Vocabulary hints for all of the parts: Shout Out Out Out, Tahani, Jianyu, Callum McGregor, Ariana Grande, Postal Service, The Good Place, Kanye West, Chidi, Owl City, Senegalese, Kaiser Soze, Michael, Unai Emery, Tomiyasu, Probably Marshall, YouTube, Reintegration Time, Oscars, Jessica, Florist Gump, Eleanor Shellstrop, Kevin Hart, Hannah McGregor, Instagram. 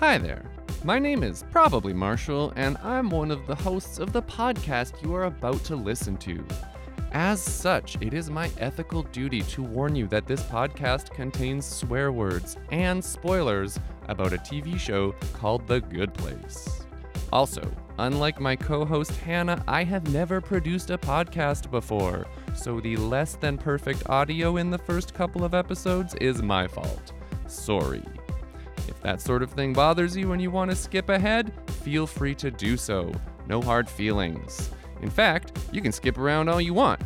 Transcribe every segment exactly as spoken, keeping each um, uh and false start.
Hi there. My name is Probably Marshall, and I'm one of the hosts of the podcast you are about to listen to. As such, it is my ethical duty to warn you that this podcast contains swear words and spoilers about a T V show called The Good Place. Also, unlike my co-host Hannah, I have never produced a podcast before, so the less than perfect audio in the first couple of episodes is my fault. Sorry. If that sort of thing bothers you and you want to skip ahead, feel free to do so. No hard feelings. In fact, you can skip around all you want.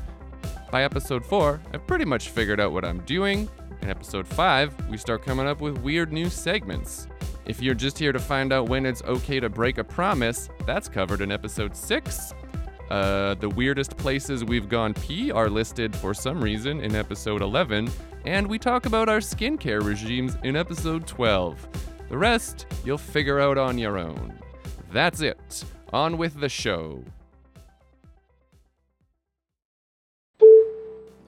By episode four, I've pretty much figured out what I'm doing. In episode five, we start coming up with weird new segments. If you're just here to find out when it's okay to break a promise, that's covered in episode six. Uh, the weirdest places we've gone pee are listed for some reason in episode eleven, and we talk about our skincare regimes in episode twelve. The rest, you'll figure out on your own. That's it. On with the show.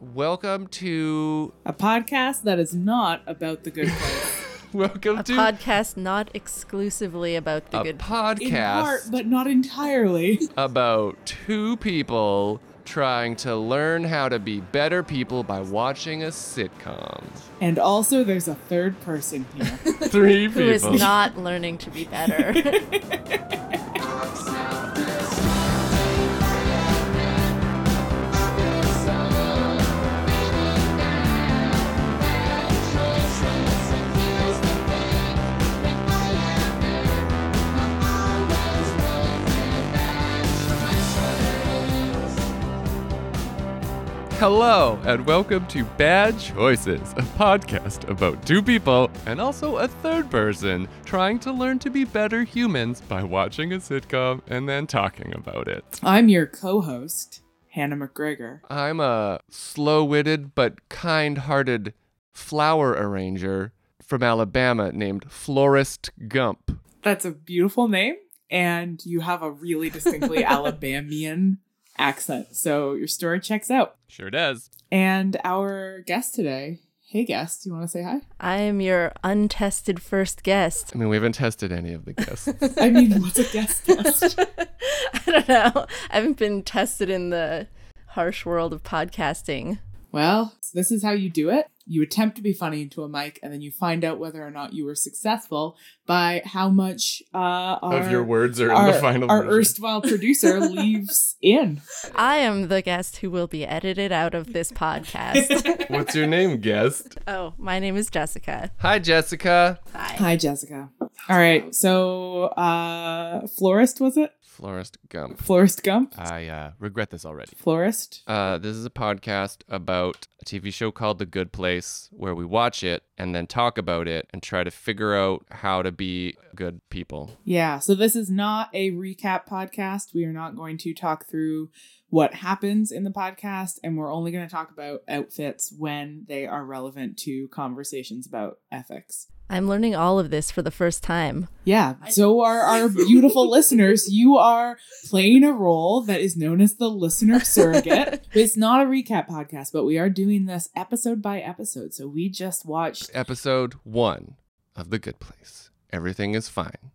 Welcome to... a podcast that is not about The Good Place. Welcome a to a podcast not exclusively about the good podcast, in part, but not entirely, about two people trying to learn how to be better people by watching a sitcom. And also, there's a third person here, three people who is not learning to be better. Hello, and welcome to Bad Choices, a podcast about two people and also a third person trying to learn to be better humans by watching a sitcom and then talking about it. I'm your co-host, Hannah McGregor. I'm a slow-witted but kind-hearted flower arranger from Alabama named Florist Gump. That's a beautiful name, and you have a really distinctly Alabamian accent, so your story checks out. Sure does. And our guest today, hey guest, you want to say hi? I am your untested first guest. I mean, we haven't tested any of the guests. I mean, what's a guest guest? I don't know. I haven't been tested in the harsh world of podcasting. Well, this is how you do it. You attempt to be funny into a mic, and then you find out whether or not you were successful by how much uh, our, of your words are our, in the final our version. Erstwhile producer leaves in. I am the guest who will be edited out of this podcast. What's your name, guest? Oh, my name is Jessica. Hi, Jessica. Hi. Hi, Jessica. All right, so uh, Florist, was it? Florist Gump. Florist Gump. I uh, regret this already. Florist. Uh, this is a podcast about a T V show called The Good Place, where we watch it and then talk about it and try to figure out how to be good people. Yeah, so this is not a recap podcast. We are not going to talk through what happens in the podcast, and we're only going to talk about outfits when they are relevant to conversations about ethics. I'm learning all of this for the first time. Yeah, so are our beautiful listeners. You are playing a role that is known as the listener surrogate. It's not a recap podcast, but we are doing this episode by episode. So we just watched episode one of The Good Place. Everything is fine.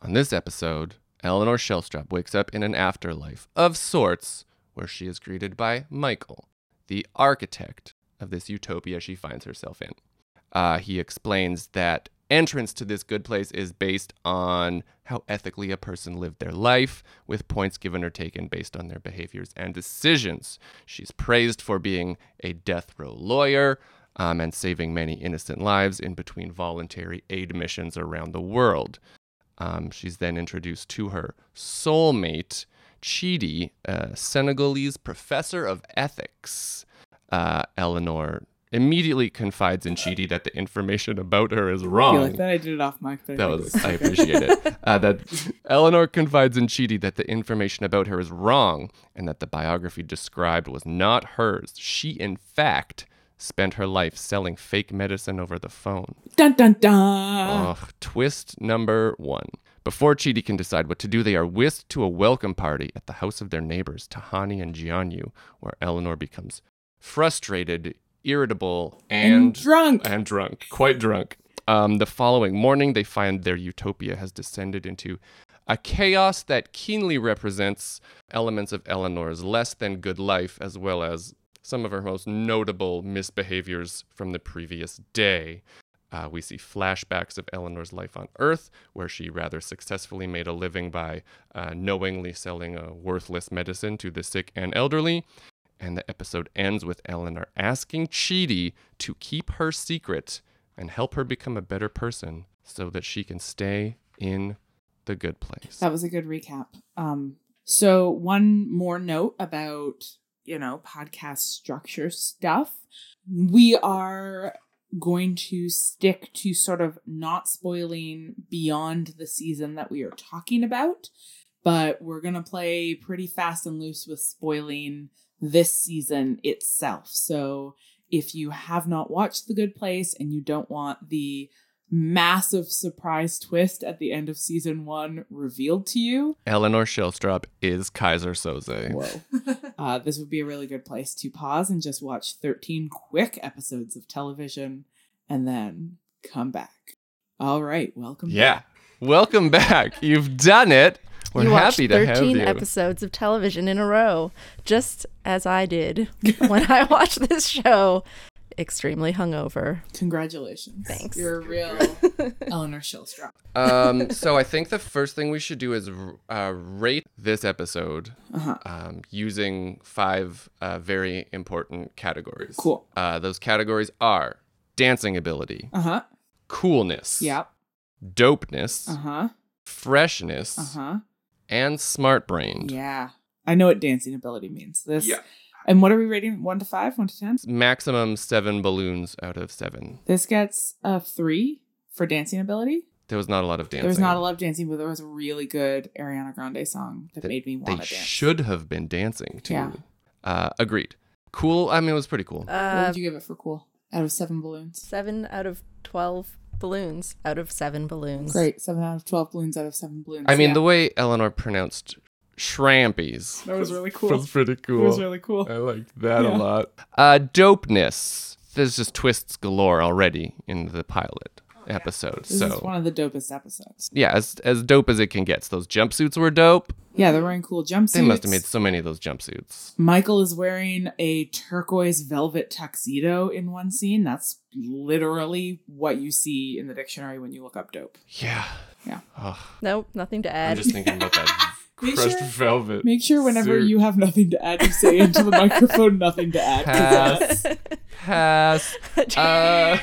On this episode, Eleanor Shellstrop wakes up in an afterlife of sorts where she is greeted by Michael, the architect of this utopia she finds herself in. Uh, he explains that entrance to this good place is based on how ethically a person lived their life, with points given or taken based on their behaviors and decisions. She's praised for being a death row lawyer um, and saving many innocent lives in between voluntary aid missions around the world. Um, she's then introduced to her soulmate, Chidi, a Senegalese professor of ethics. Uh, Eleanor immediately confides in Chidi that the information about her is wrong. I feel like that I did it off mic. That was, I appreciate it. Uh, that Eleanor confides in Chidi that the information about her is wrong and that the biography described was not hers. She, in fact, spent her life selling fake medicine over the phone. Dun, dun, dun. Oh, twist number one. Before Chidi can decide what to do, they are whisked to a welcome party at the house of their neighbors, Tahani and Jianyu, where Eleanor becomes frustrated, irritable, and, and drunk. And drunk. Quite drunk. Um, the following morning, they find their utopia has descended into a chaos that keenly represents elements of Eleanor's less than good life, as well as some of her most notable misbehaviors from the previous day. Uh, we see flashbacks of Eleanor's life on Earth, where she rather successfully made a living by uh, knowingly selling a worthless medicine to the sick and elderly. And the episode ends with Eleanor asking Chidi to keep her secret and help her become a better person so that she can stay in the good place. That was a good recap. Um, so one more note about, you know, podcast structure stuff. We are going to stick to sort of not spoiling beyond the season that we are talking about, but we're going to play pretty fast and loose with spoiling this season itself. So if you have not watched The Good Place and you don't want the massive surprise twist at the end of season one revealed to you, Eleanor Shellstrop is Kaiser Soze. Whoa. uh, this would be a really good place to pause and just watch thirteen quick episodes of television and then come back. All right. Welcome yeah. back. Yeah. Welcome back. You've done it. We're you happy to have you. thirteen episodes of television in a row, just as I did when I watched this show. Extremely hungover. Congratulations. Thanks. You're a real Eleanor Shellstrop. Um, so I think the first thing we should do is uh, rate this episode uh-huh. um, using five uh, very important categories. Cool. Uh, those categories are dancing ability, uh-huh. coolness, yep. dopeness, uh-huh. freshness, uh-huh. and smart-brained. Yeah. I know what dancing ability means. This. Yeah. And what are we rating? One to five? One to ten? Maximum seven balloons out of seven. This gets a three for dancing ability. There was not a lot of dancing. There was not a lot of dancing, but there was a really good Ariana Grande song that, that made me want to dance. They should have been dancing, too. Yeah. Uh, agreed. Cool. I mean, it was pretty cool. Uh, what would you give it for cool? Out of seven balloons? Seven out of twelve balloons out of seven balloons. Great. Seven out of twelve balloons out of seven balloons. I mean, yeah. the way Eleanor pronounced shrampies. That was really cool. That was pretty cool. It was really cool. I liked that yeah. a lot. Uh, dopeness. There's just twists galore already in the pilot oh, yeah. episode. This so is one of the dopest episodes. Yeah, as as dope as it can get. So those jumpsuits were dope. Yeah, they're wearing cool jumpsuits. They must have made so many of those jumpsuits. Michael is wearing a turquoise velvet tuxedo in one scene. That's literally what you see in the dictionary when you look up dope. Yeah. Yeah. Oh. Nope, nothing to add. I'm just thinking about that. Make crushed sure, velvet. Make sure whenever suit. You have nothing to add, you say into the microphone, nothing to add. Pass. Pass. uh,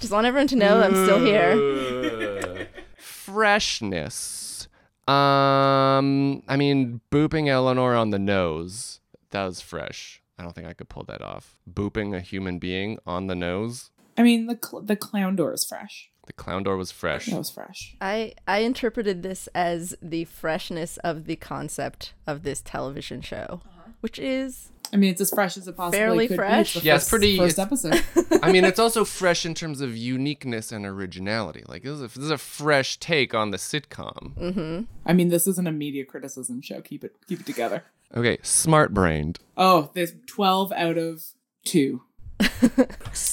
Just want everyone to know that I'm still here. Freshness. Um, I mean, booping Eleanor on the nose. That was fresh. I don't think I could pull that off. Booping a human being on the nose. I mean, the cl- the clown door is fresh. The clown door was fresh. That was fresh. I, I interpreted this as the freshness of the concept of this television show, uh-huh. which is... I mean, it's as fresh as it possibly fairly could fresh. be. It's the yeah, first, it's pretty... First episode. I mean, it's also fresh in terms of uniqueness and originality. Like, this is a, this is a fresh take on the sitcom. Mm-hmm. I mean, this isn't a media criticism show. Keep it, keep it together. Okay, smart-brained. Oh, there's twelve out of two.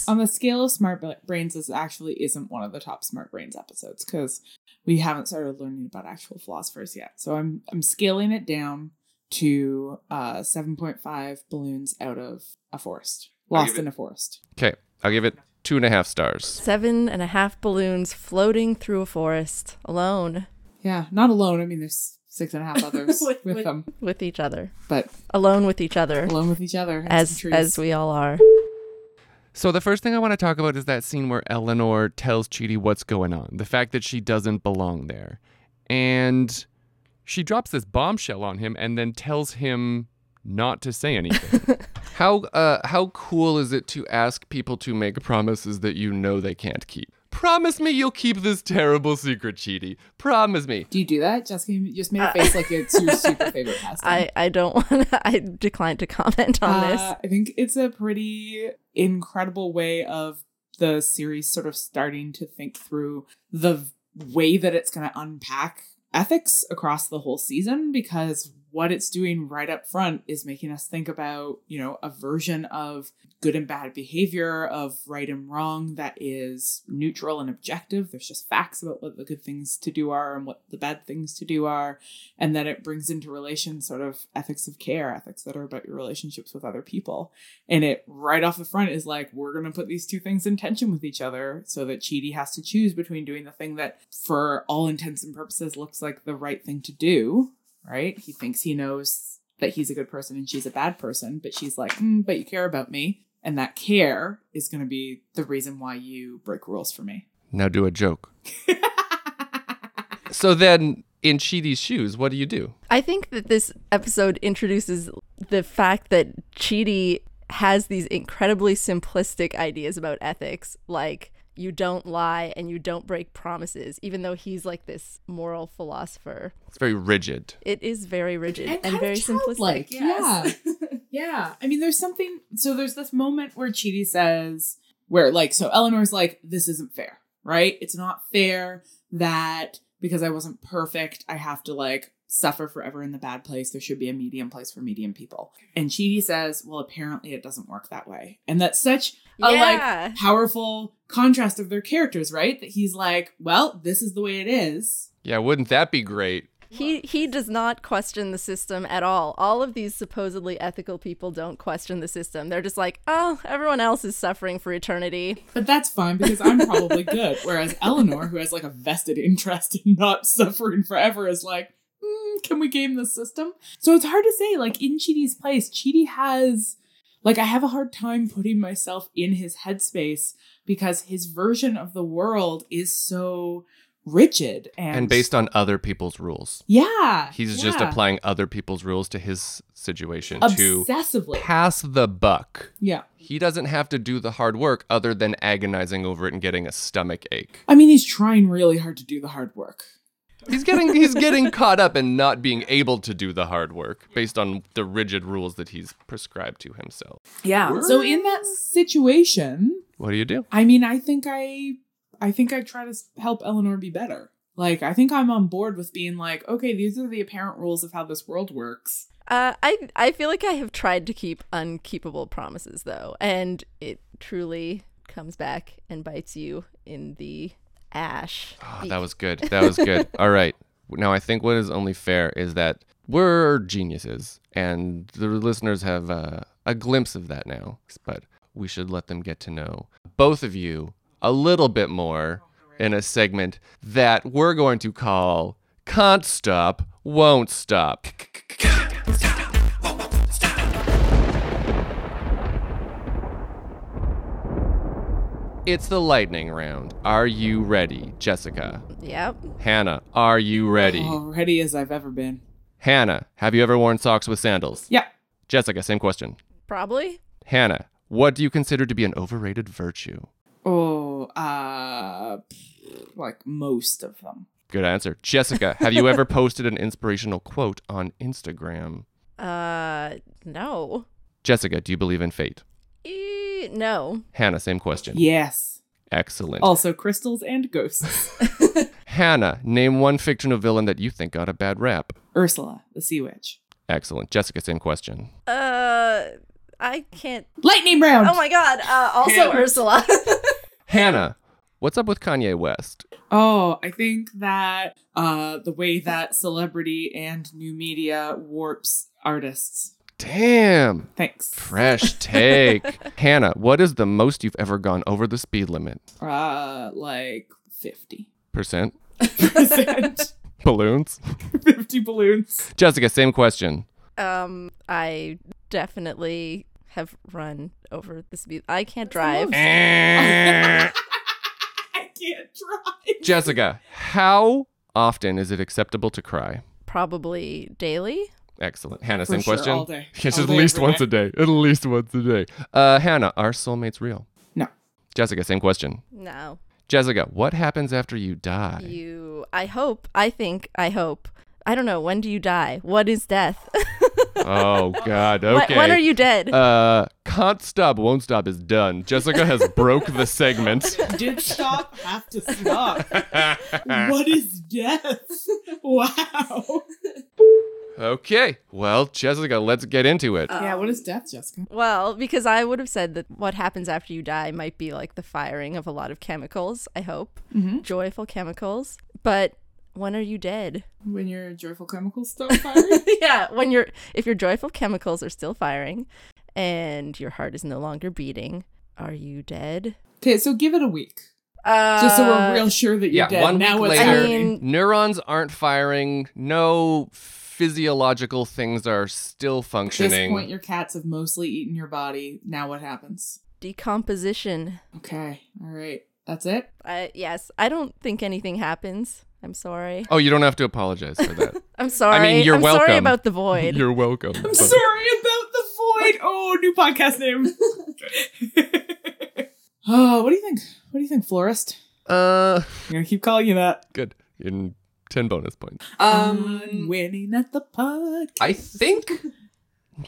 On the scale of smart brains, this actually isn't one of the top smart brains episodes because we haven't started learning about actual philosophers yet. So I'm I'm scaling it down to uh, seven point five balloons out of a forest, lost in a forest. Okay, I'll give it two and a half stars. Seven and a half balloons floating through a forest alone. Yeah, not alone. I mean, there's six and a half others with, with them, with each other, but alone with each other, alone with each other, as as we all are. So the first thing I want to talk about is that scene where Eleanor tells Chidi what's going on. The fact that she doesn't belong there. And she drops this bombshell on him and then tells him not to say anything. How uh, how cool is it to ask people to make promises that you know they can't keep? Promise me you'll keep this terrible secret, Chidi. Promise me. Do you do that, Jessica? You just made a face uh, like it's your super favorite pastime. I, I don't want to. I declined to comment on uh, this. I think it's a pretty incredible way of the series sort of starting to think through the way that it's going to unpack ethics across the whole season, because what it's doing right up front is making us think about, you know, a version of good and bad behavior, of right and wrong that is neutral and objective. There's just facts about what the good things to do are and what the bad things to do are. And then it brings into relation sort of ethics of care, ethics that are about your relationships with other people. And it right off the front is like, we're going to put these two things in tension with each other so that Chidi has to choose between doing the thing that for all intents and purposes looks like the right thing to do. Right? He thinks he knows that he's a good person and she's a bad person, but she's like, mm, but you care about me. And that care is going to be the reason why you break rules for me. Now do a joke. So then in Chidi's shoes, what do you do? I think that this episode introduces the fact that Chidi has these incredibly simplistic ideas about ethics, like you don't lie and you don't break promises, even though he's like this moral philosopher. It's very rigid. It is very rigid and, and very simplistic. Yes. Yeah. Yeah. I mean, there's something. So there's this moment where Chidi says, where like, so Eleanor's like, this isn't fair, right? It's not fair that because I wasn't perfect, I have to like suffer forever in the bad place. There should be a medium place for medium people. And Chidi says, well, apparently it doesn't work that way. And that's such a yeah. like powerful contrast of their characters, right? That he's like, well, this is the way it is. Yeah, wouldn't that be great? He he does not question the system at all. All of these supposedly ethical people don't question the system. They're just like, oh, everyone else is suffering for eternity. But that's fine because I'm probably good. Whereas Eleanor, who has like a vested interest in not suffering forever, is like, mm, can we game this system? So it's hard to say, like in Chidi's place, Chidi has... Like, I have a hard time putting myself in his headspace because his version of the world is so rigid. And, and based on other people's rules. Yeah. He's yeah. just applying other people's rules to his situation. Obsessively. To pass the buck. Yeah. He doesn't have to do the hard work other than agonizing over it and getting a stomach ache. I mean, he's trying really hard to do the hard work. He's getting he's getting caught up in not being able to do the hard work based on the rigid rules that he's prescribed to himself. Yeah. Word. So in that situation, what do you do? I mean, I think I I think I try to help Eleanor be better. Like, I think I'm on board with being like, okay, these are the apparent rules of how this world works. Uh, I I feel like I have tried to keep unkeepable promises though, and it truly comes back and bites you in the ash. Oh, that was good. That was good. All right. Now, I think what is only fair is that we're geniuses, and the listeners have uh, a glimpse of that now, but we should let them get to know both of you a little bit more in a segment that we're going to call Can't Stop, Won't Stop. It's the lightning round. Are you ready, Jessica? Yep. Hannah, are you ready? Oh, ready as I've ever been. Hannah, have you ever worn socks with sandals? Yeah. Jessica, same question. Probably. Hannah, what do you consider to be an overrated virtue? Oh, uh, like most of them. Good answer. Jessica, have you ever posted an inspirational quote on Instagram? Uh, no. Jessica, do you believe in fate? E- No. Hannah, same question. Yes. Excellent. Also crystals and ghosts. Hannah, name one fictional villain that you think got a bad rap. Ursula, the sea witch. Excellent. Jessica, same question. Uh, I can't. Lightning round. Oh my God. Uh, also Hannah. Ursula. Hannah, what's up with Kanye West? Oh, I think that uh, the way that celebrity and new media warps artists. Damn. Thanks. Fresh take. Hannah, what is the most you've ever gone over the speed limit? Uh, like fifty. Percent? Percent. Balloons? fifty balloons. Jessica, same question. Um, I definitely have run over the speed. I can't drive. I can't drive. Jessica, how often is it acceptable to cry? Probably daily. Excellent. Hannah, same sure, question? All day. Yes, all at day, least once day. a day. At least once a day. Uh, Hannah, are soulmates real? No. Jessica, same question. No. Jessica, what happens after you die? You, I hope, I think, I hope. I don't know. When do you die? What is death? Oh, God. Okay. When, when are you dead? Uh, Can't Stop, Won't Stop is done. Jessica has broke the segment. Did stop have to stop? What is death? Wow. Okay. Well, Jessica, let's get into it. Yeah, what is death, Jessica? Well, because I would have said that what happens after you die might be like the firing of a lot of chemicals, I hope. Mm-hmm. Joyful chemicals. But when are you dead? When your joyful chemicals stop firing? Yeah, when you're, if your joyful chemicals are still firing and your heart is no longer beating, are you dead? Okay, so give it a week. Uh, Just so we're real sure that you're yeah, dead. One now week later, I mean, neurons aren't firing. No physiological things are still functioning. At this point, your cats have mostly eaten your body. Now what happens? Decomposition. Okay. All right. That's it? Uh, yes. I don't think anything happens. I'm sorry. Oh, you don't have to apologize for that. I'm sorry. I mean, you're I'm welcome. I'm sorry about the void. You're welcome. I'm sorry about the void. Oh, new podcast name. Oh, what do you think? What do you think, Florist? Uh, I'm going to keep calling you that. Good. In ten bonus points. Um, I'm winning at the podcast. I think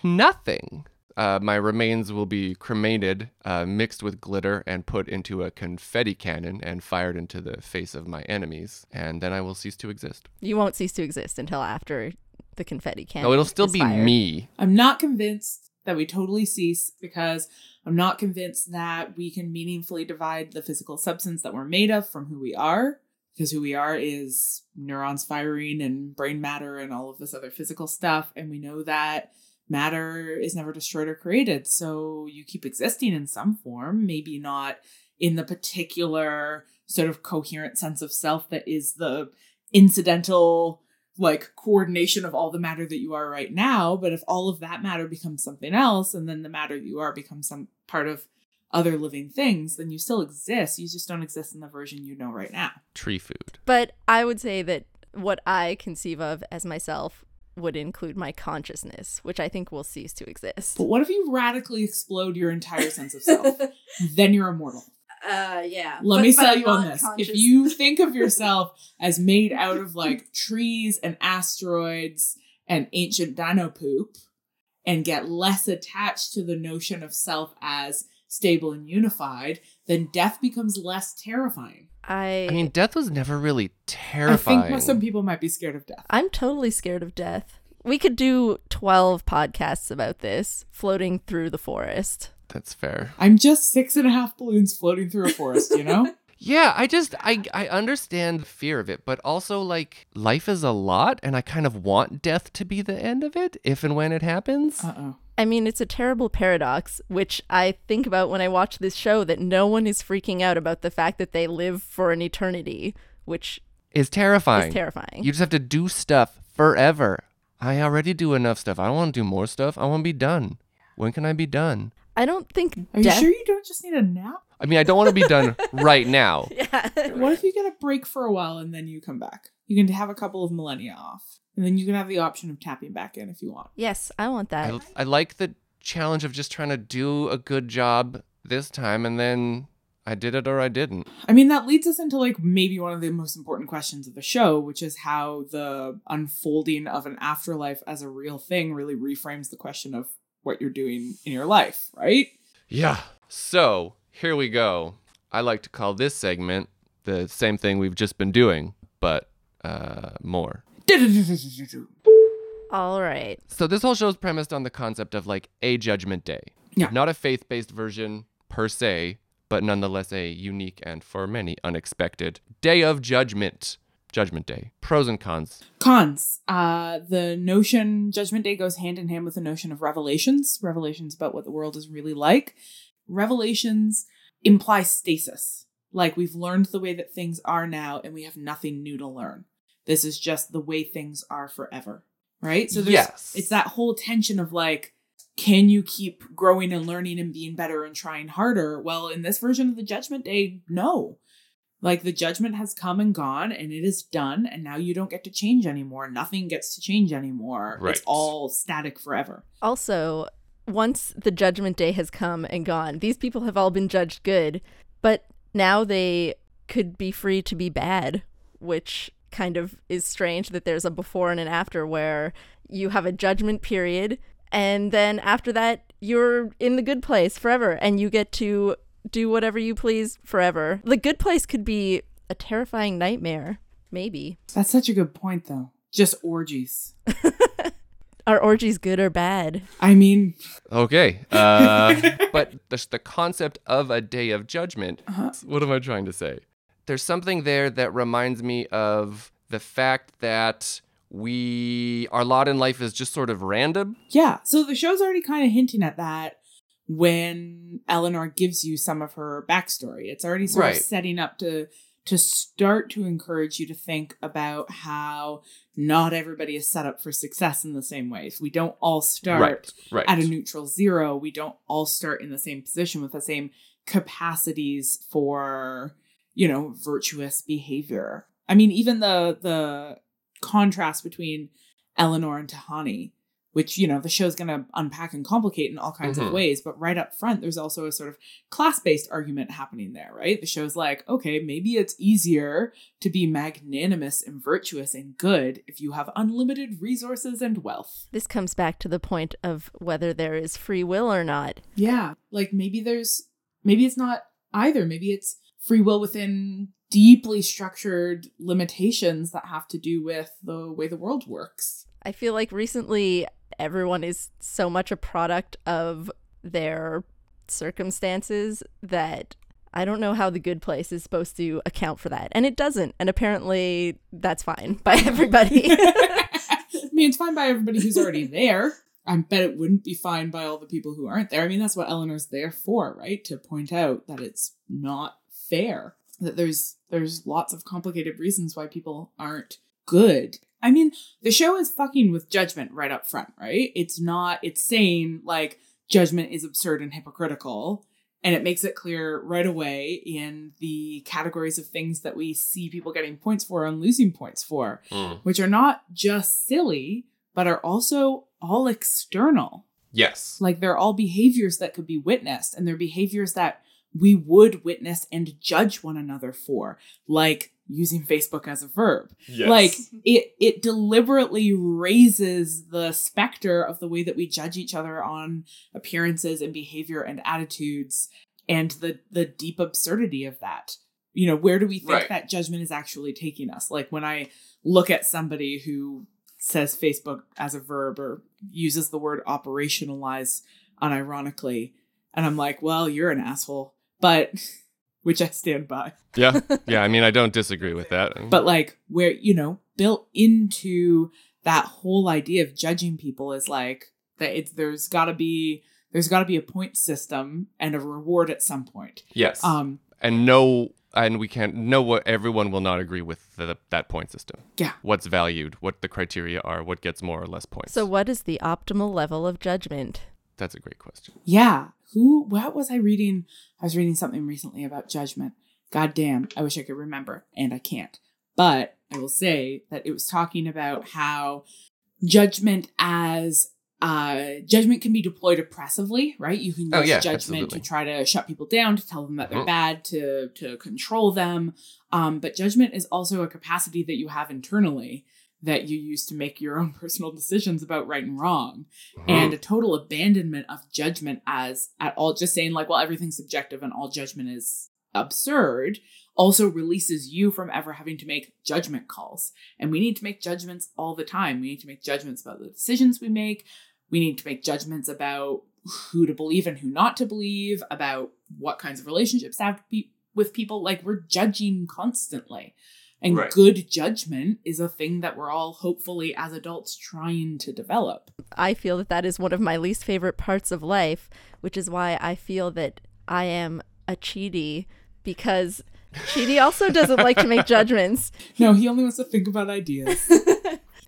nothing. Uh, my remains will be cremated, uh, mixed with glitter, and put into a confetti cannon and fired into the face of my enemies. And then I will cease to exist. You won't cease to exist until after the confetti cannon. No, it'll still be fired. Me. I'm not convinced that we totally cease because I'm not convinced that we can meaningfully divide the physical substance that we're made of from who we are. Because who we are is neurons firing and brain matter and all of this other physical stuff. And we know that matter is never destroyed or created. So you keep existing in some form, maybe not in the particular sort of coherent sense of self that is the incidental, like, coordination of all the matter that you are right now. But if all of that matter becomes something else, and then the matter you are becomes some part of other living things, then you still exist. You just don't exist in the version you know right now. Tree food. But I would say that what I conceive of as myself would include my consciousness, which I think will cease to exist. But what if you radically explode your entire sense of self? Then you're immortal. Uh, yeah. Let but, me sell you on this. Conscious. If you think of yourself as made out of like trees and asteroids and ancient dino poop and get less attached to the notion of self as stable and unified, then death becomes less terrifying. I I mean, death was never really terrifying. I think some people might be scared of death. I'm totally scared of death. We could do twelve podcasts about this, floating through the forest. That's fair. I'm just six and a half balloons floating through a forest, you know? Yeah, I just, I, I understand the fear of it, but also, like, life is a lot, and I kind of want death to be the end of it, if and when it happens. Uh-oh. I mean, it's a terrible paradox, which I think about when I watch this show, that no one is freaking out about the fact that they live for an eternity, which is terrifying. Is terrifying. You just have to do stuff forever. I already do enough stuff. I don't want to do more stuff. I want to be done. When can I be done? I don't think Are death... you sure you don't just need a nap? I mean, I don't want to be done right now. Yeah. What if you get a break for a while and then you come back? You can have a couple of millennia off. And then you can have the option of tapping back in if you want. Yes, I want that. I, I like the challenge of just trying to do a good job this time and then I did it or I didn't. I mean, that leads us into like maybe one of the most important questions of the show, which is how the unfolding of an afterlife as a real thing really reframes the question of what you're doing in your life, right? Yeah. So here we go. I like to call this segment the same thing we've just been doing, but uh, more. All right. So this whole show is premised on the concept of like a judgment day. Yeah. Not a faith-based version per se, but nonetheless a unique and for many unexpected day of judgment. Judgment Day. Pros and cons. Cons. Uh, the notion, Judgment Day goes hand in hand with the notion of revelations. Revelations about what the world is really like. Revelations imply stasis. Like we've learned the way that things are now and we have nothing new to learn. This is just the way things are forever. Right? So there's, yes. It's that whole tension of like, can you keep growing and learning and being better and trying harder? Well, in this version of the Judgment Day, no. Like the judgment has come and gone and it is done. And now you don't get to change anymore. Nothing gets to change anymore. Right. It's all static forever. Also, once the judgment day has come and gone, these people have all been judged good. But now they could be free to be bad, which kind of is strange that there's a before and an after where you have a judgment period. And then after that, you're in the good place forever and you get to do whatever you please forever. The Good Place could be a terrifying nightmare, maybe. That's such a good point, though. Just orgies. Are orgies good or bad? I mean... Okay. Uh, but the, the concept of a day of judgment, uh-huh. What am I trying to say? There's something there that reminds me of the fact that we... Our lot in life is just sort of random. Yeah. So the show's already kind of hinting at that when Eleanor gives you some of her backstory. It's already sort right. of setting up to... to start to encourage you to think about how not everybody is set up for success in the same ways. We don't all start right, right. at a neutral zero. We don't all start in the same position with the same capacities for, you know, virtuous behavior. I mean, even the the contrast between Eleanor and Tahani, which, you know, the show's going to unpack and complicate in all kinds mm-hmm. of ways. But right up front, there's also a sort of class-based argument happening there, right? The show's like, okay, maybe it's easier to be magnanimous and virtuous and good if you have unlimited resources and wealth. This comes back to the point of whether there is free will or not. Yeah, like maybe there's, maybe it's not either. Maybe it's free will within deeply structured limitations that have to do with the way the world works. I feel like recently... everyone is so much a product of their circumstances that I don't know how The Good Place is supposed to account for that. And it doesn't. And apparently that's fine by everybody. I mean, it's fine by everybody who's already there. I bet it wouldn't be fine by all the people who aren't there. I mean, that's what Eleanor's there for, right? To point out that it's not fair, that there's there's lots of complicated reasons why people aren't good. I mean, the show is fucking with judgment right up front, right? It's not, it's saying like judgment is absurd and hypocritical. And it makes it clear right away in the categories of things that we see people getting points for and losing points for, mm. which are not just silly, but are also all external. Yes. Like they're all behaviors that could be witnessed, and they're behaviors that we would witness and judge one another for, like using Facebook as a verb. Yes. Like it it deliberately raises the specter of the way that we judge each other on appearances and behavior and attitudes, and the the deep absurdity of that. You know, where do we think right. that judgment is actually taking us? Like when I look at somebody who says Facebook as a verb or uses the word operationalize unironically, and I'm like, well, you're an asshole, but which I stand by. Yeah. Yeah. I mean, I don't disagree with that. But like where, you know, built into that whole idea of judging people is like that it's there's got to be there's got to be a point system and a reward at some point. Yes. Um, and no and we can't know what everyone will not agree with the, that point system. Yeah. What's valued, what the criteria are, what gets more or less points. So what is the optimal level of judgment? That's a great question. Yeah. Who, what was I reading? I was reading something recently about judgment. God damn, I wish I could remember, and I can't. But I will say that it was talking about how judgment as, uh, judgment can be deployed oppressively, right? You can use oh, yeah, judgment absolutely. to try to shut people down, to tell them that they're mm-hmm. bad, to, to control them. Um, but judgment is also a capacity that you have internally that you use to make your own personal decisions about right and wrong, mm-hmm. and a total abandonment of judgment as at all, just saying like, well, everything's subjective and all judgment is absurd, also releases you from ever having to make judgment calls. And we need to make judgments all the time. We need to make judgments about the decisions we make. We need to make judgments about who to believe and who not to believe, about what kinds of relationships to have to be with people. Like we're judging constantly. And right. good judgment is a thing that we're all hopefully as adults trying to develop. I feel that that is one of my least favorite parts of life, which is why I feel that I am a Chidi, because Chidi also doesn't like to make judgments. No, he only wants to think about ideas.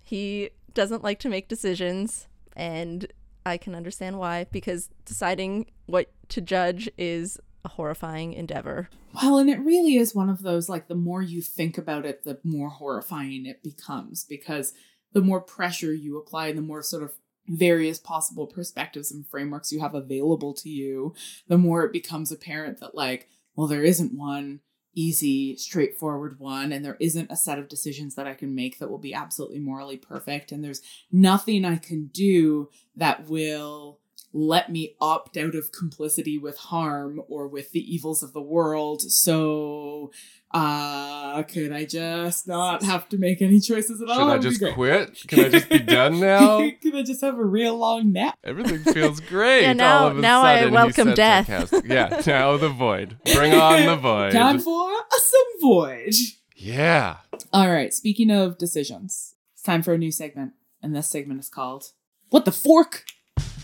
He doesn't like to make decisions, and I can understand why, because deciding what to judge is a horrifying endeavor. Well, and it really is one of those, like, the more you think about it, the more horrifying it becomes, because the more pressure you apply, the more sort of various possible perspectives and frameworks you have available to you, the more it becomes apparent that, like, well, there isn't one easy, straightforward one, and there isn't a set of decisions that I can make that will be absolutely morally perfect, and there's nothing I can do that will let me opt out of complicity with harm or with the evils of the world. So uh, uh, could I just not have to make any choices at all? Should I just quit? Can I just be done now? Can I just have a real long nap? Everything feels great. Yeah, now, all of a now sudden, I welcome death. Sarcastic. Yeah, now the void. Bring on the void. Time for some void. Yeah. All right. Speaking of decisions, it's time for a new segment. And this segment is called What the Fork?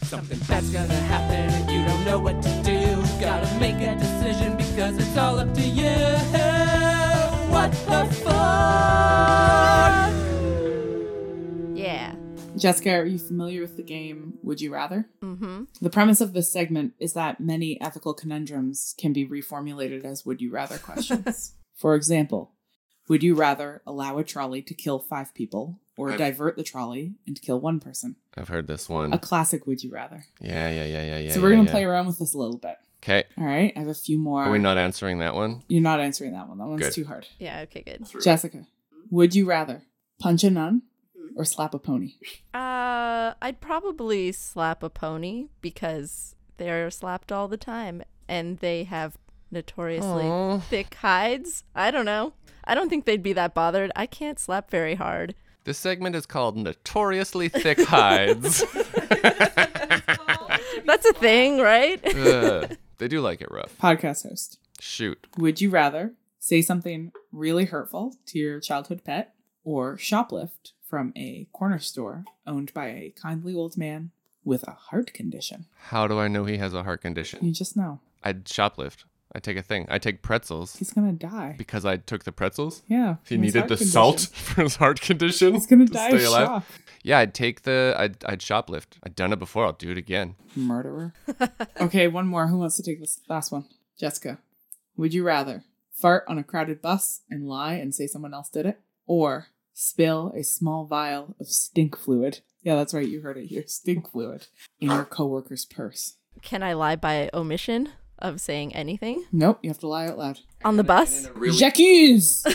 Something bad's gonna happen and you don't know what to do. Gotta make a decision because it's all up to you. What the fuck? Yeah. Jessica, are you familiar with the game Would You Rather? Mm-hmm. The premise of this segment is that many ethical conundrums can be reformulated as Would You Rather questions. For example, would you rather allow a trolley to kill five people or I've... divert the trolley and kill one person? I've heard this one. A classic Would You Rather. Yeah, yeah, yeah, yeah, yeah. So we're yeah, going to yeah. play around with this a little bit. Okay. All right. I have a few more. Are we not answering that one? You're not answering that one. That one's good. Too hard. Yeah, okay, good. Jessica, would you rather punch a nun or slap a pony? Uh, I'd probably slap a pony because they're slapped all the time and they have notoriously Aww. Thick hides. I don't know. I don't think they'd be that bothered. I can't slap very hard. This segment is called Notoriously Thick Hides. That's a thing, right? uh, they do like it rough. Podcast host. Shoot. Would you rather say something really hurtful to your childhood pet or shoplift from a corner store owned by a kindly old man with a heart condition? How do I know he has a heart condition? You just know. I'd shoplift. I take a thing. I take pretzels. He's going to die. Because I took the pretzels? Yeah. He needed the salt for his heart condition. He's going to die of shock. Yeah, I'd take the, I'd, I'd shoplift. I'd done it before. I'll do it again. Murderer. Okay, one more. Who wants to take this last one? Jessica, would you rather fart on a crowded bus and lie and say someone else did it? Or spill a small vial of stink fluid? Yeah, that's right. You heard it here. Stink fluid in your coworker's purse. Can I lie by omission? Of saying anything? Nope, you have to lie out loud. On the bus? Really- J'accuse!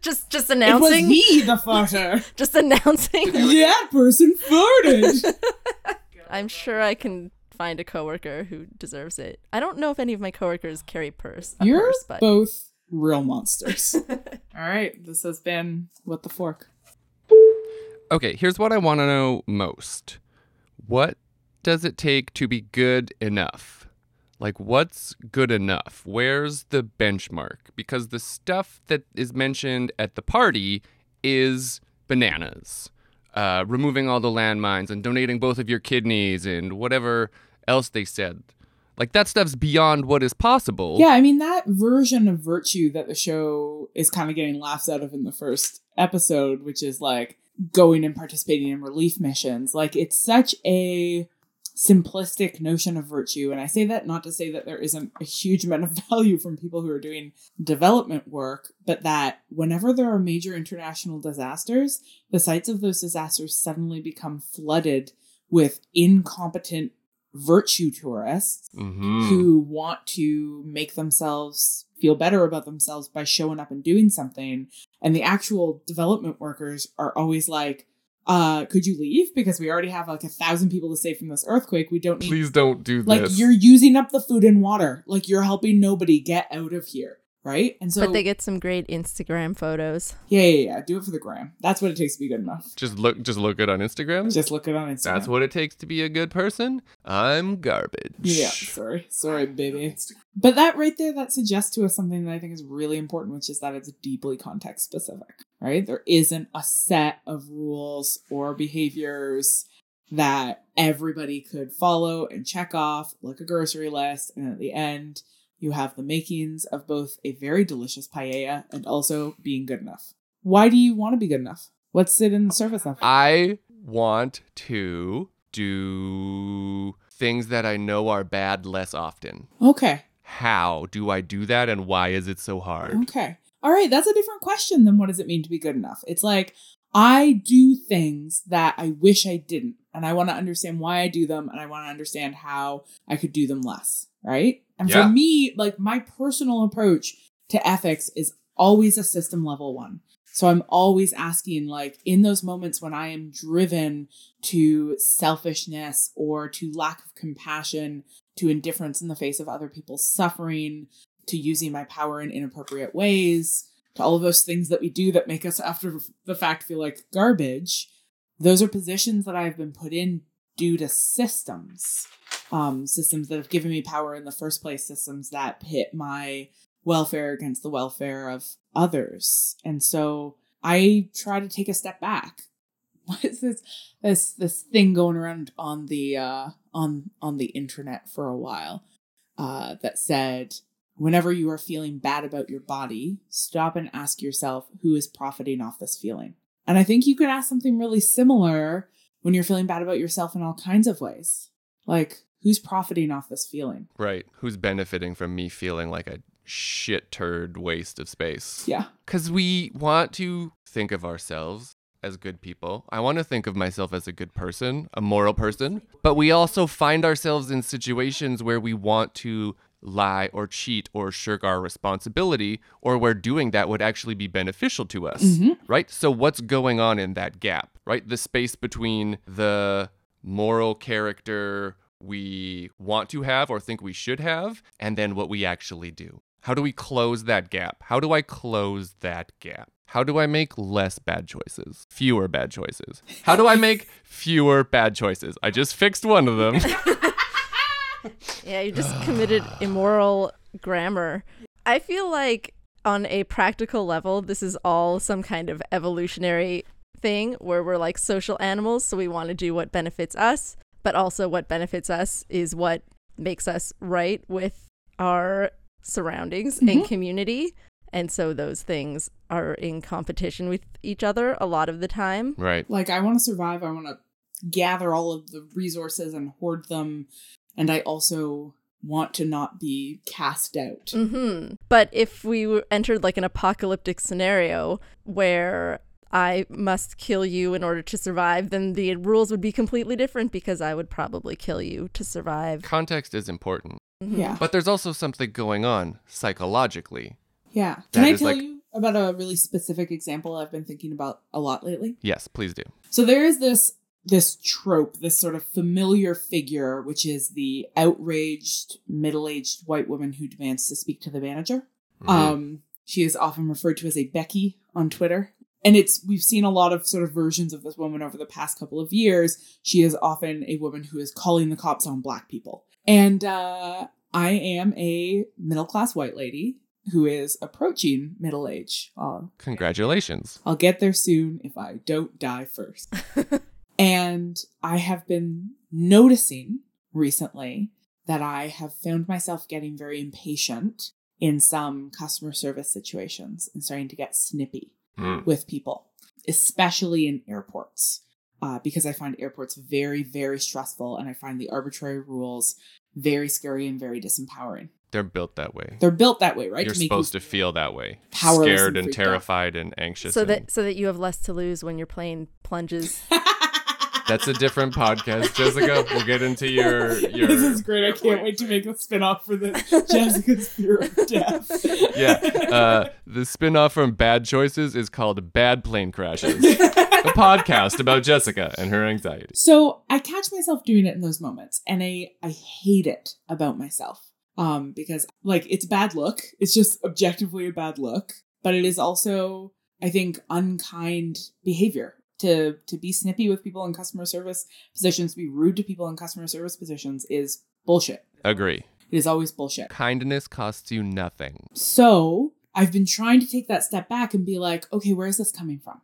just just announcing? It was me, the farter! Just announcing? That person farted! I'm sure I can find a coworker who deserves it. I don't know if any of my coworkers carry purse. You're purse, but... both real monsters. All right, this has been What the Fork. Okay, here's what I want to know most. What does it take to be good enough? Like, what's good enough? Where's the benchmark? Because the stuff that is mentioned at the party is bananas. Uh, removing all the landmines and donating both of your kidneys and whatever else they said. Like, that stuff's beyond what is possible. Yeah, I mean, that version of virtue that the show is kind of getting laughs out of in the first episode, which is, like, going and participating in relief missions. Like, it's such a... simplistic notion of virtue, and I say that not to say that there isn't a huge amount of value from people who are doing development work, but that whenever there are major international disasters, the sites of those disasters suddenly become flooded with incompetent virtue tourists mm-hmm. who want to make themselves feel better about themselves by showing up and doing something, and the actual development workers are always like, Uh, could you leave? Because we already have like a thousand people to save from this earthquake. We don't need... Please don't do like, this. Like, you're using up the food and water. Like, you're helping nobody. Get out of here. Right? And so... But they get some great Instagram photos. Yeah, yeah, yeah. Do it for the gram. That's what it takes to be good enough. Just look Just look good on Instagram? Just look good on Instagram. That's what it takes to be a good person? I'm garbage. Yeah, sorry. Sorry, baby. But that right there, that suggests to us something that I think is really important, which is that it's deeply context specific, right? There isn't a set of rules or behaviors that everybody could follow and check off like a grocery list, and at the end... you have the makings of both a very delicious paella and also being good enough. Why do you want to be good enough? What's it in the service of? I want to do things that I know are bad less often. Okay. How do I do that and why is it so hard? Okay. All right. That's a different question than what does it mean to be good enough? It's like, I do things that I wish I didn't. And I want to understand why I do them. And I want to understand how I could do them less. Right? And yeah. for me, like my personal approach to ethics is always a system level one. So I'm always asking, like, in those moments when I am driven to selfishness or to lack of compassion, to indifference in the face of other people's suffering, to using my power in inappropriate ways, to all of those things that we do that make us after the fact feel like garbage. Those are positions that I've been put in due to systems, um, systems that have given me power in the first place, systems that pit my welfare against the welfare of others. And so I try to take a step back. What is this, this, this thing going around on the, uh, on, on the internet for a while, uh, that said, whenever you are feeling bad about your body, stop and ask yourself who is profiting off this feeling. And I think you could ask something really similar when you're feeling bad about yourself in all kinds of ways. Like, who's profiting off this feeling? Right. Who's benefiting from me feeling like a shit turd waste of space? Yeah. Because we want to think of ourselves as good people. I want to think of myself as a good person, a moral person. But we also find ourselves in situations where we want to lie or cheat or shirk our responsibility, or where doing that would actually be beneficial to us, mm-hmm. right? So what's going on in that gap, right? The space between the moral character we want to have or think we should have, and then what we actually do. How do we close that gap? How do I close that gap? How do I make less bad choices? Fewer bad choices. How do I make fewer bad choices? I just fixed one of them. Yeah, you just committed immoral grammar. I feel like on a practical level, this is all some kind of evolutionary thing where we're like social animals, so we want to do what benefits us, but also what benefits us is what makes us right with our surroundings mm-hmm. and community. And so those things are in competition with each other a lot of the time. Right. Like, I want to survive. I want to gather all of the resources and hoard them. And I also want to not be cast out. Mm-hmm. But if we entered like an apocalyptic scenario where I must kill you in order to survive, then the rules would be completely different because I would probably kill you to survive. Context is important. Mm-hmm. Yeah. But there's also something going on psychologically. Yeah. Can I tell like- you about a really specific example I've been thinking about a lot lately? Yes, please do. So there is this... this trope, this sort of familiar figure, which is the outraged, middle-aged white woman who demands to speak to the manager. Mm-hmm. Um, she is often referred to as a Becky on Twitter. And it's we've seen a lot of sort of versions of this woman over the past couple of years. She is often a woman who is calling the cops on Black people. And uh, I am a middle-class white lady who is approaching middle age. I'll, Congratulations. I'll get there soon if I don't die first. And I have been noticing recently that I have found myself getting very impatient in some customer service situations and starting to get snippy mm. with people, especially in airports, uh, because I find airports very, very stressful. And I find the arbitrary rules very scary and very disempowering. They're built that way. They're built that way, right? You're to make supposed you to feel that way. Powerless, scared and, and terrified out. And anxious. So, and... That, so that you have less to lose when your plane plunges. That's a different podcast. Jessica, we'll get into your, your... This is great. I can't wait to make a spinoff for this. Jessica's Fear of Death. Yeah. Uh, the spinoff from Bad Choices is called Bad Plane Crashes. A podcast about Jessica and her anxiety. So I catch myself doing it in those moments. And I, I hate it about myself. Um, because, like, it's a bad look. It's just objectively a bad look. But it is also, I think, unkind behavior. To, to be snippy with people in customer service positions, to be rude to people in customer service positions is bullshit. Agree. It is always bullshit. Kindness costs you nothing. So I've been trying to take that step back and be like, okay, where is this coming from?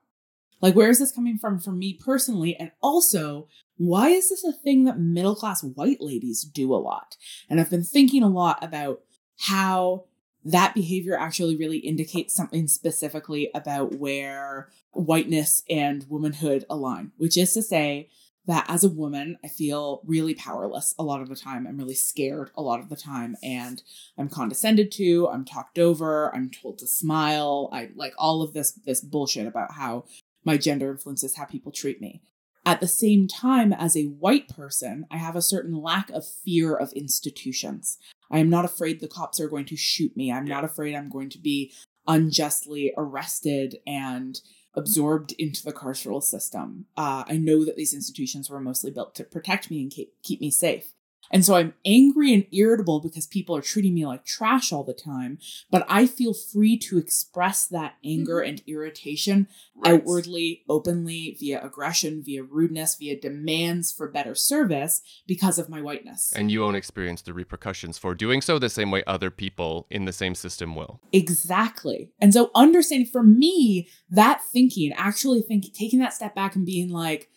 Like, where is this coming from for me personally? And also, why is this a thing that middle-class white ladies do a lot? And I've been thinking a lot about how that behavior actually really indicates something specifically about where whiteness and womanhood align, which is to say that as a woman, I feel really powerless a lot of the time. I'm really scared a lot of the time, and I'm condescended to, I'm talked over, I'm told to smile. I like all of this, this bullshit about how my gender influences how people treat me. At the same time, as a white person, I have a certain lack of fear of institutions. I am not afraid the cops are going to shoot me. I'm not afraid I'm going to be unjustly arrested and absorbed into the carceral system. Uh, I know that these institutions were mostly built to protect me and keep, keep me safe. And so I'm angry and irritable because people are treating me like trash all the time, but I feel free to express that anger mm-hmm. and irritation right. outwardly, openly, via aggression, via rudeness, via demands for better service because of my whiteness. And you won't experience the repercussions for doing so the same way other people in the same system will. Exactly. And so understanding for me, that thinking, actually thinking, taking that step back and being like,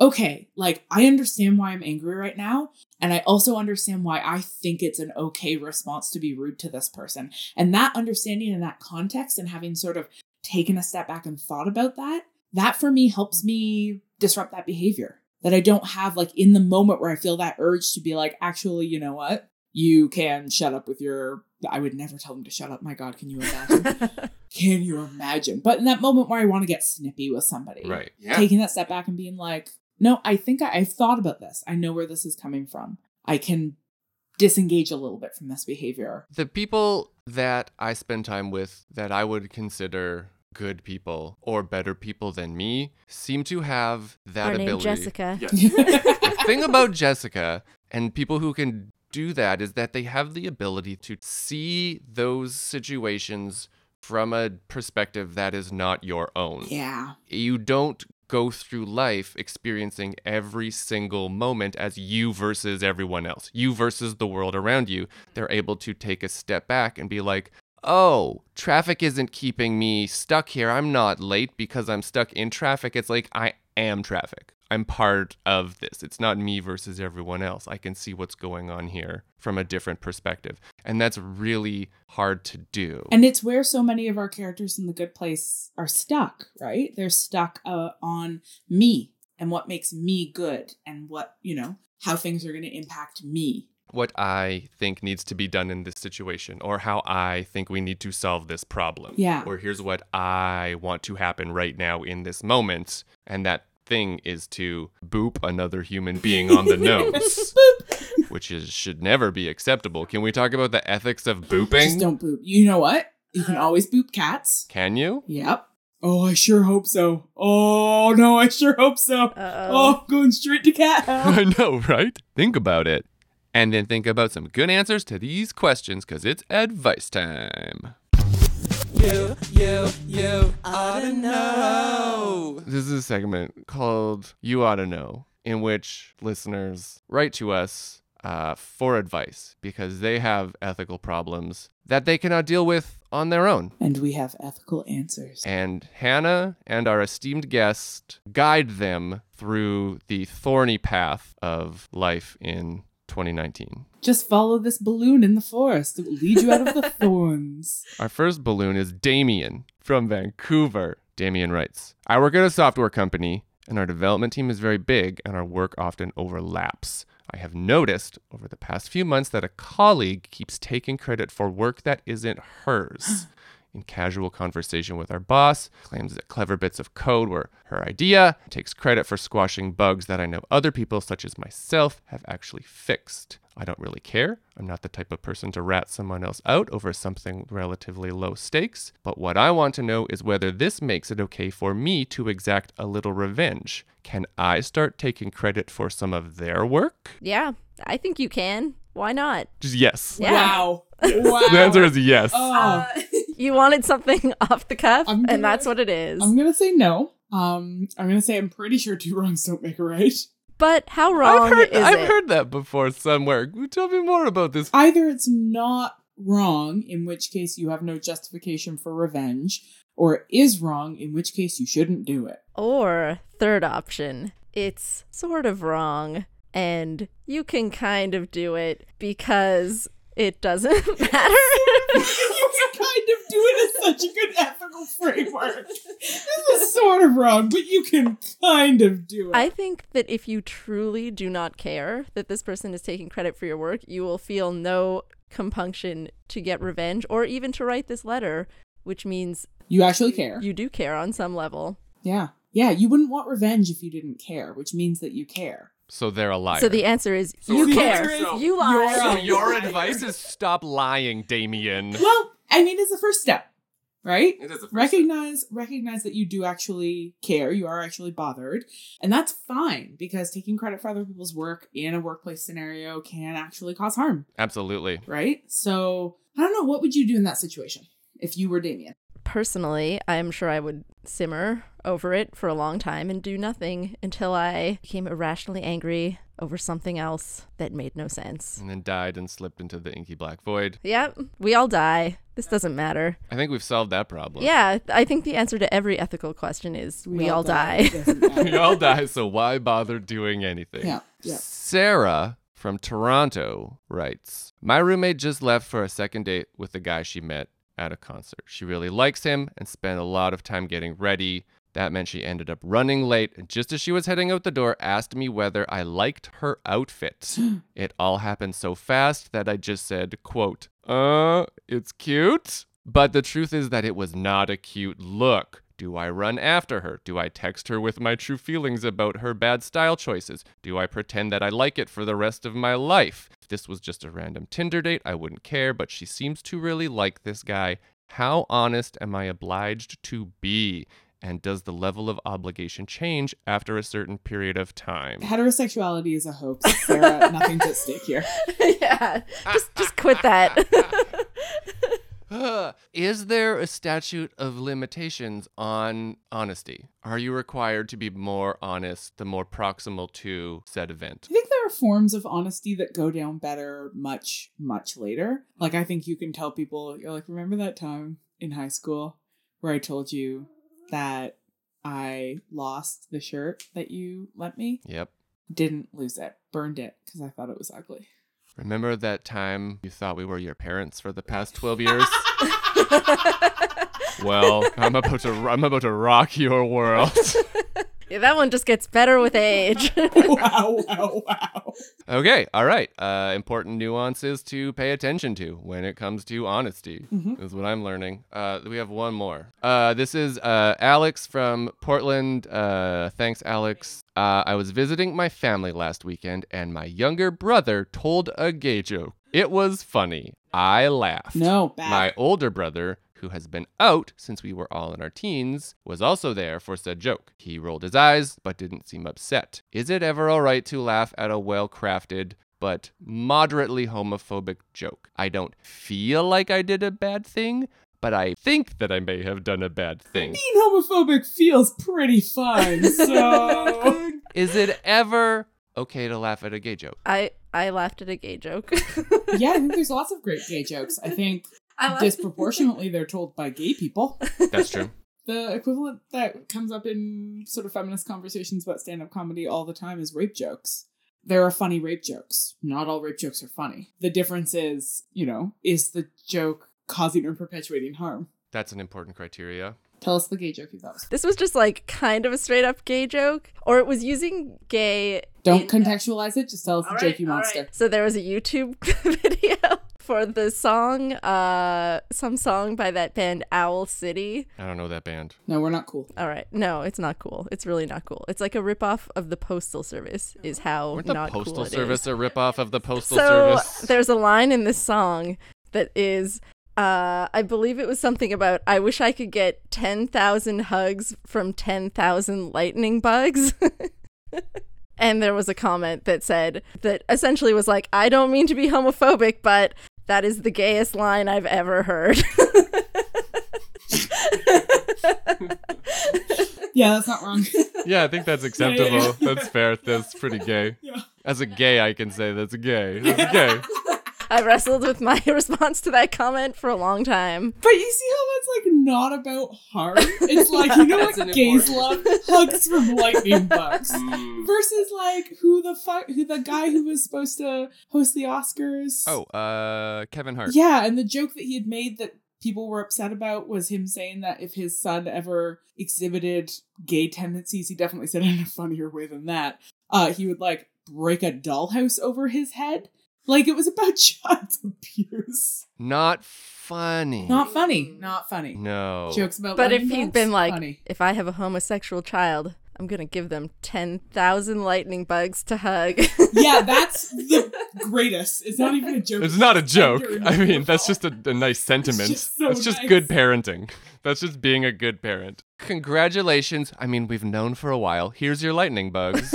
okay, like I understand why I'm angry right now. And I also understand why I think it's an okay response to be rude to this person. And that understanding and that context and having sort of taken a step back and thought about that, that for me helps me disrupt that behavior. That I don't have like in the moment where I feel that urge to be like, actually, you know what? You can shut up with your, I would never tell them to shut up. My God, can you imagine? Can you imagine? But in that moment where I want to get snippy with somebody, right? Yeah. Taking that step back and being like, no, I think I, I've thought about this. I know where this is coming from. I can disengage a little bit from this behavior. The people that I spend time with that I would consider good people or better people than me seem to have that Our ability. Name Jessica. Yes. The thing about Jessica and people who can do that is that they have the ability to see those situations from a perspective that is not your own. Yeah. You don't go through life experiencing every single moment as you versus everyone else, you versus the world around you. They're able to take a step back and be like, oh, traffic isn't keeping me stuck here. I'm not late because I'm stuck in traffic. It's like, I am traffic. I'm part of this. It's not me versus everyone else. I can see what's going on here from a different perspective. And that's really hard to do. And it's where so many of our characters in The Good Place are stuck, right? They're stuck uh, on me and what makes me good and what, you know, how things are going to impact me. What I think needs to be done in this situation, or how I think we need to solve this problem. Yeah. Or here's what I want to happen right now in this moment. And that thing is to boop another human being on the nose, which is should never be acceptable. Can we talk about the ethics of booping? Just don't boop. You know what? You can always boop cats. Can you? Yep. Oh, I sure hope so. Oh, no, I sure hope so. Uh-oh. Oh, going straight to cat. I know, right? Think about it. And then think about some good answers to these questions, because it's advice time. You, you, you oughta know. This is a segment called You Oughta Know, in which listeners write to us uh, for advice because they have ethical problems that they cannot deal with on their own. And we have ethical answers. And Hannah and our esteemed guest guide them through the thorny path of life in twenty nineteen. Just follow this balloon in the forest. It will lead you out of the thorns. Our first balloon is Damien from Vancouver. Damien writes, I work at a software company and our development team is very big and our work often overlaps. I have noticed over the past few months that a colleague keeps taking credit for work that isn't hers. In casual conversation with our boss, claims that clever bits of code were her idea, takes credit for squashing bugs that I know other people, such as myself, have actually fixed. I don't really care. I'm not the type of person to rat someone else out over something relatively low stakes. But what I want to know is whether this makes it okay for me to exact a little revenge. Can I start taking credit for some of their work? Yeah, I think you can. Why not? Just yes. Yeah. Wow. Wow. The answer is yes. Oh. Uh, you wanted something off the cuff, gonna, and that's what it is. I'm going to say no. Um, I'm going to say I'm pretty sure two wrongs don't make a right. But how wrong I've heard, is I've it? I've heard that before somewhere. Tell me more about this. Either it's not wrong, in which case you have no justification for revenge, or it is wrong, in which case you shouldn't do it. Or, third option, it's sort of wrong, and you can kind of do it because it doesn't matter. You can kind of do it as such a good ethical framework. This is sort of wrong, but you can kind of do it. I think that if you truly do not care that this person is taking credit for your work, you will feel no compunction to get revenge or even to write this letter, which means you actually care. You do care on some level. Yeah. Yeah. You wouldn't want revenge if you didn't care, which means that you care. So they're a liar. So the answer is, so you care. Is, so you lie. So your advice is stop lying, Damien. Well, I mean, it's the first step. Right? It is the first recognize step. Recognize that you do actually care. You are actually bothered. And that's fine, because taking credit for other people's work in a workplace scenario can actually cause harm. Absolutely. Right? So I don't know. What would you do in that situation if you were Damien? Personally, I'm sure I would simmer over it for a long time and do nothing until I became irrationally angry over something else that made no sense. And then died and slipped into the inky black void. Yep. We all die. This doesn't matter. I think we've solved that problem. Yeah. I think the answer to every ethical question is we, we all, all die. die. We all die, so why bother doing anything? Yeah. yeah. Sarah from Toronto writes, my roommate just left for a second date with the guy she met at a concert. She really likes him and spent a lot of time getting ready. That meant she ended up running late, and just as she was heading out the door, asked me whether I liked her outfit. It all happened so fast that I just said, quote, uh, it's cute. But the truth is that it was not a cute look. Do I run after her? Do I text her with my true feelings about her bad style choices? Do I pretend that I like it for the rest of my life? If this was just a random Tinder date, I wouldn't care, but she seems to really like this guy. How honest am I obliged to be? And does the level of obligation change after a certain period of time? Heterosexuality is a hoax, Sarah. Nothing's at stake here. Yeah, just, just quit that. Uh, is there a statute of limitations on honesty? Are you required to be more honest the more proximal to said event? I think there are forms of honesty that go down better much, much later. Like, I think you can tell people, you're like, remember that time in high school where I told you that I lost the shirt that you lent me? Yep. Didn't lose it. Burned it because I thought it was ugly. Remember that time you thought we were your parents for the past twelve years? Well, I'm about to I'm about to rock your world. Yeah, that one just gets better with age. Wow, wow, wow. Okay, all right. Uh, important nuances to pay attention to when it comes to honesty, mm-hmm. is what I'm learning. Uh, we have one more. Uh, this is uh, Alex from Portland. Uh, thanks, Alex. Uh, I was visiting my family last weekend, and my younger brother told a gay joke. It was funny. I laughed. No, bad. My older brother, who has been out since we were all in our teens, was also there for said joke. He rolled his eyes, but didn't seem upset. Is it ever all right to laugh at a well-crafted but moderately homophobic joke? I don't feel like I did a bad thing, but I think that I may have done a bad thing. Being homophobic feels pretty fun, so... Is it ever okay to laugh at a gay joke? I, I laughed at a gay joke. Yeah, I think there's lots of great gay jokes. I think I disproportionately they're told by gay people. That's true. The equivalent that comes up in sort of feminist conversations about stand-up comedy all the time is rape jokes. There are funny rape jokes. Not all rape jokes are funny. The difference is, you know, is the joke causing or perpetuating harm? That's an important criteria. Tell us the gay joke you thought. This was just like kind of a straight up gay joke, or it was using gay. Don't in- contextualize it. Just tell us all the right, joke you monster. Right. So there was a YouTube video for the song, uh, some song by that band Owl City. I don't know that band. No, we're not cool. All right. No, it's not cool. It's really not cool. It's like a ripoff of the Postal Service is how Weren't not cool it is. The Postal Service a ripoff of the Postal so, Service? So there's a line in this song that is... Uh, I believe it was something about, I wish I could get ten thousand hugs from ten thousand lightning bugs. And there was a comment that said, that essentially was like, I don't mean to be homophobic, but that is the gayest line I've ever heard. Yeah, that's not wrong. Yeah, I think that's acceptable. Yeah, yeah, yeah. That's fair. That's pretty gay. Yeah. As a gay, I can say that's gay. That's gay. I wrestled with my response to that comment for a long time. But you see how that's like not about harm? It's like, you know what gays love? Hugs from lightning bugs. Mm. Versus like who the fuck, who the guy who was supposed to host the Oscars. Oh, uh, Kevin Hart. Yeah, and the joke that he had made that people were upset about was him saying that if his son ever exhibited gay tendencies, he definitely said it in a funnier way than that. Uh, he would like break a dollhouse over his head. Like, it was about child abuse. Not funny. Not funny. Not funny. No. Jokes about But if he'd been like, funny. If I have a homosexual child, I'm going to give them ten thousand lightning bugs to hug. Yeah, that's the greatest. It's not even a joke. It's not a joke. I mean, that's just a, a nice sentiment. It's just, so it's just nice. Good parenting. That's just being a good parent. Congratulations. I mean, we've known for a while. Here's your lightning bugs.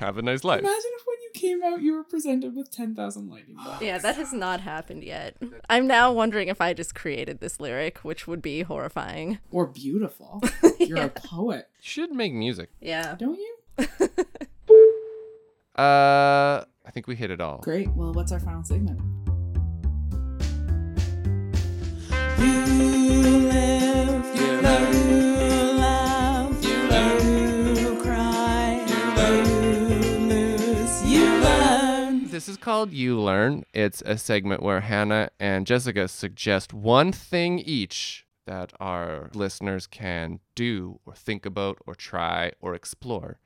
Have a nice life. Imagine if when you came out, you were presented with ten thousand lightning bugs. Yeah, that has not happened yet. I'm now wondering if I just created this lyric, which would be horrifying. Or beautiful. You're yeah. a poet. You should make music. Yeah. Don't you? uh, I think we hit it all. Great. Well, what's our final segment? You live, you love, you laugh, you, love, you cry, you, love, you lose, you learn. This is called You Learn. It's a segment where Hannah and Jessica suggest one thing each that our listeners can do or think about or try or explore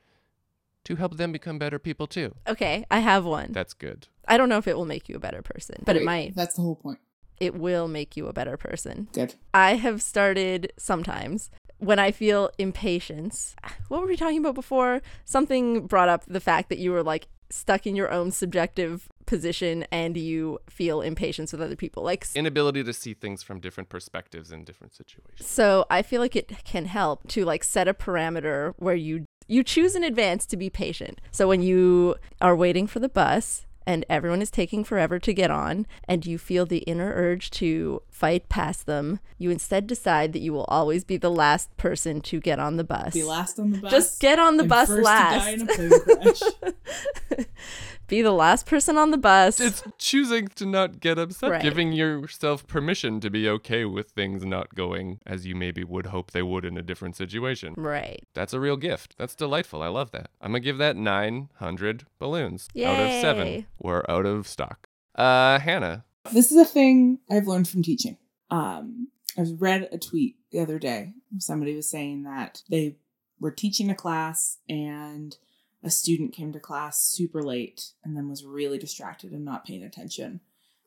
to help them become better people too. Okay, I have one. That's good. I don't know if it will make you a better person, but Wait, it might. That's the whole point. It will make you a better person. Good. I have started sometimes when I feel impatience. What were we talking about before? Something brought up the fact that you were like stuck in your own subjective position and you feel impatience with other people. Like inability to see things from different perspectives in different situations. So I feel like it can help to like set a parameter where you you choose in advance to be patient. So when you are waiting for the bus and everyone is taking forever to get on, and you feel the inner urge to fight past them, you instead decide that you will always be the last person to get on the bus. Be last on the bus. Just get on the bus last. To die in a plane crash. Be the last person on the bus. It's choosing to not get upset, right. Giving yourself permission to be okay with things not going as you maybe would hope they would in a different situation. Right. That's a real gift. That's delightful. I love that. I'm going to give that nine hundred balloons. Yay. Out of seven. We're out of stock. Uh, Hannah. This is a thing I've learned from teaching. Um, I read a tweet the other day. Somebody was saying that they were teaching a class and a student came to class super late and then was really distracted and not paying attention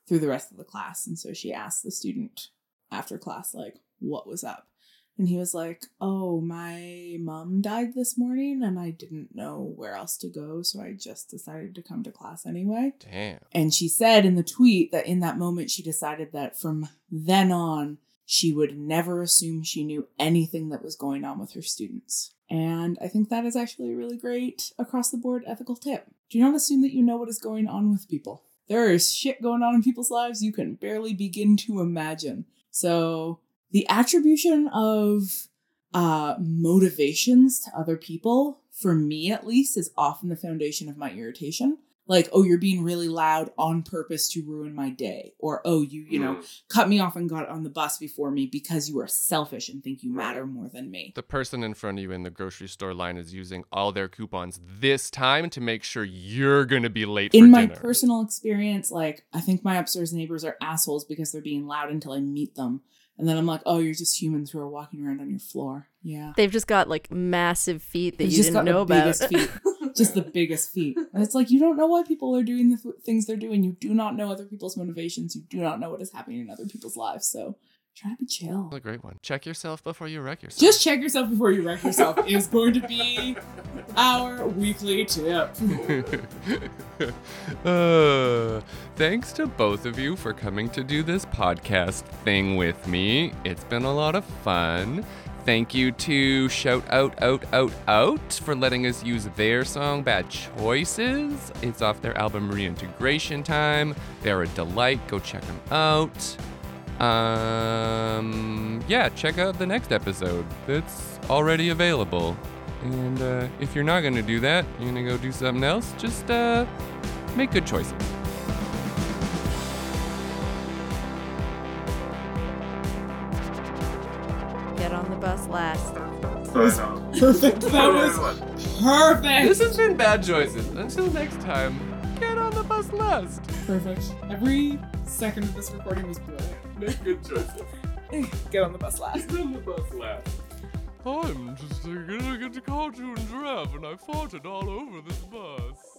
through the rest of the class. And so she asked the student after class, like, what was up? And he was like, oh, my mom died this morning and I didn't know where else to go. So I just decided to come to class anyway. Damn. And she said in the tweet that in that moment, she decided that from then on, she would never assume she knew anything that was going on with her students. And I think that is actually a really great across the board ethical tip. Do not assume that you know what is going on with people. There is shit going on in people's lives you can barely begin to imagine. So the attribution of uh, motivations to other people, for me at least, is often the foundation of my irritation. Like, oh, you're being really loud on purpose to ruin my day. Or, oh, you, you know, mm. cut me off and got on the bus before me because you are selfish and think you matter more than me. The person in front of you in the grocery store line is using all their coupons this time to make sure you're going to be late for dinner. In my personal experience, like, I think my upstairs neighbors are assholes because they're being loud until I meet them. And then I'm like, oh, you're just humans who are walking around on your floor. Yeah. They've just got, like, massive feet that They've you just didn't got know the about. Biggest feet. Just the biggest feat. And it's like, you don't know why people are doing the th- things they're doing. You do not know other people's motivations. You do not know what is happening in other people's lives. So try to be chill. That's a great one. Check yourself before you wreck yourself. Just check yourself before you wreck yourself is going to be our weekly tip. uh, thanks to both of you for coming to do this podcast thing with me. It's been a lot of fun. Thank you to Shout Out Out Out Out for letting us use their song, Bad Choices. It's off their album, Reintegration Time. They're a delight. Go check them out. Um, yeah, check out the next episode. It's already available. And uh, if you're not going to do that, you're going to go do something else, just uh, make good choices. Bus last. Perfect. That was perfect. This has been Bad Choices. Until next time, get on the bus last. Perfect. Every second of this recording was brilliant. Make good choices. Get on the bus last. Get on the bus last. I'm just gonna get to cartoon giraffe, and I farted all over this bus.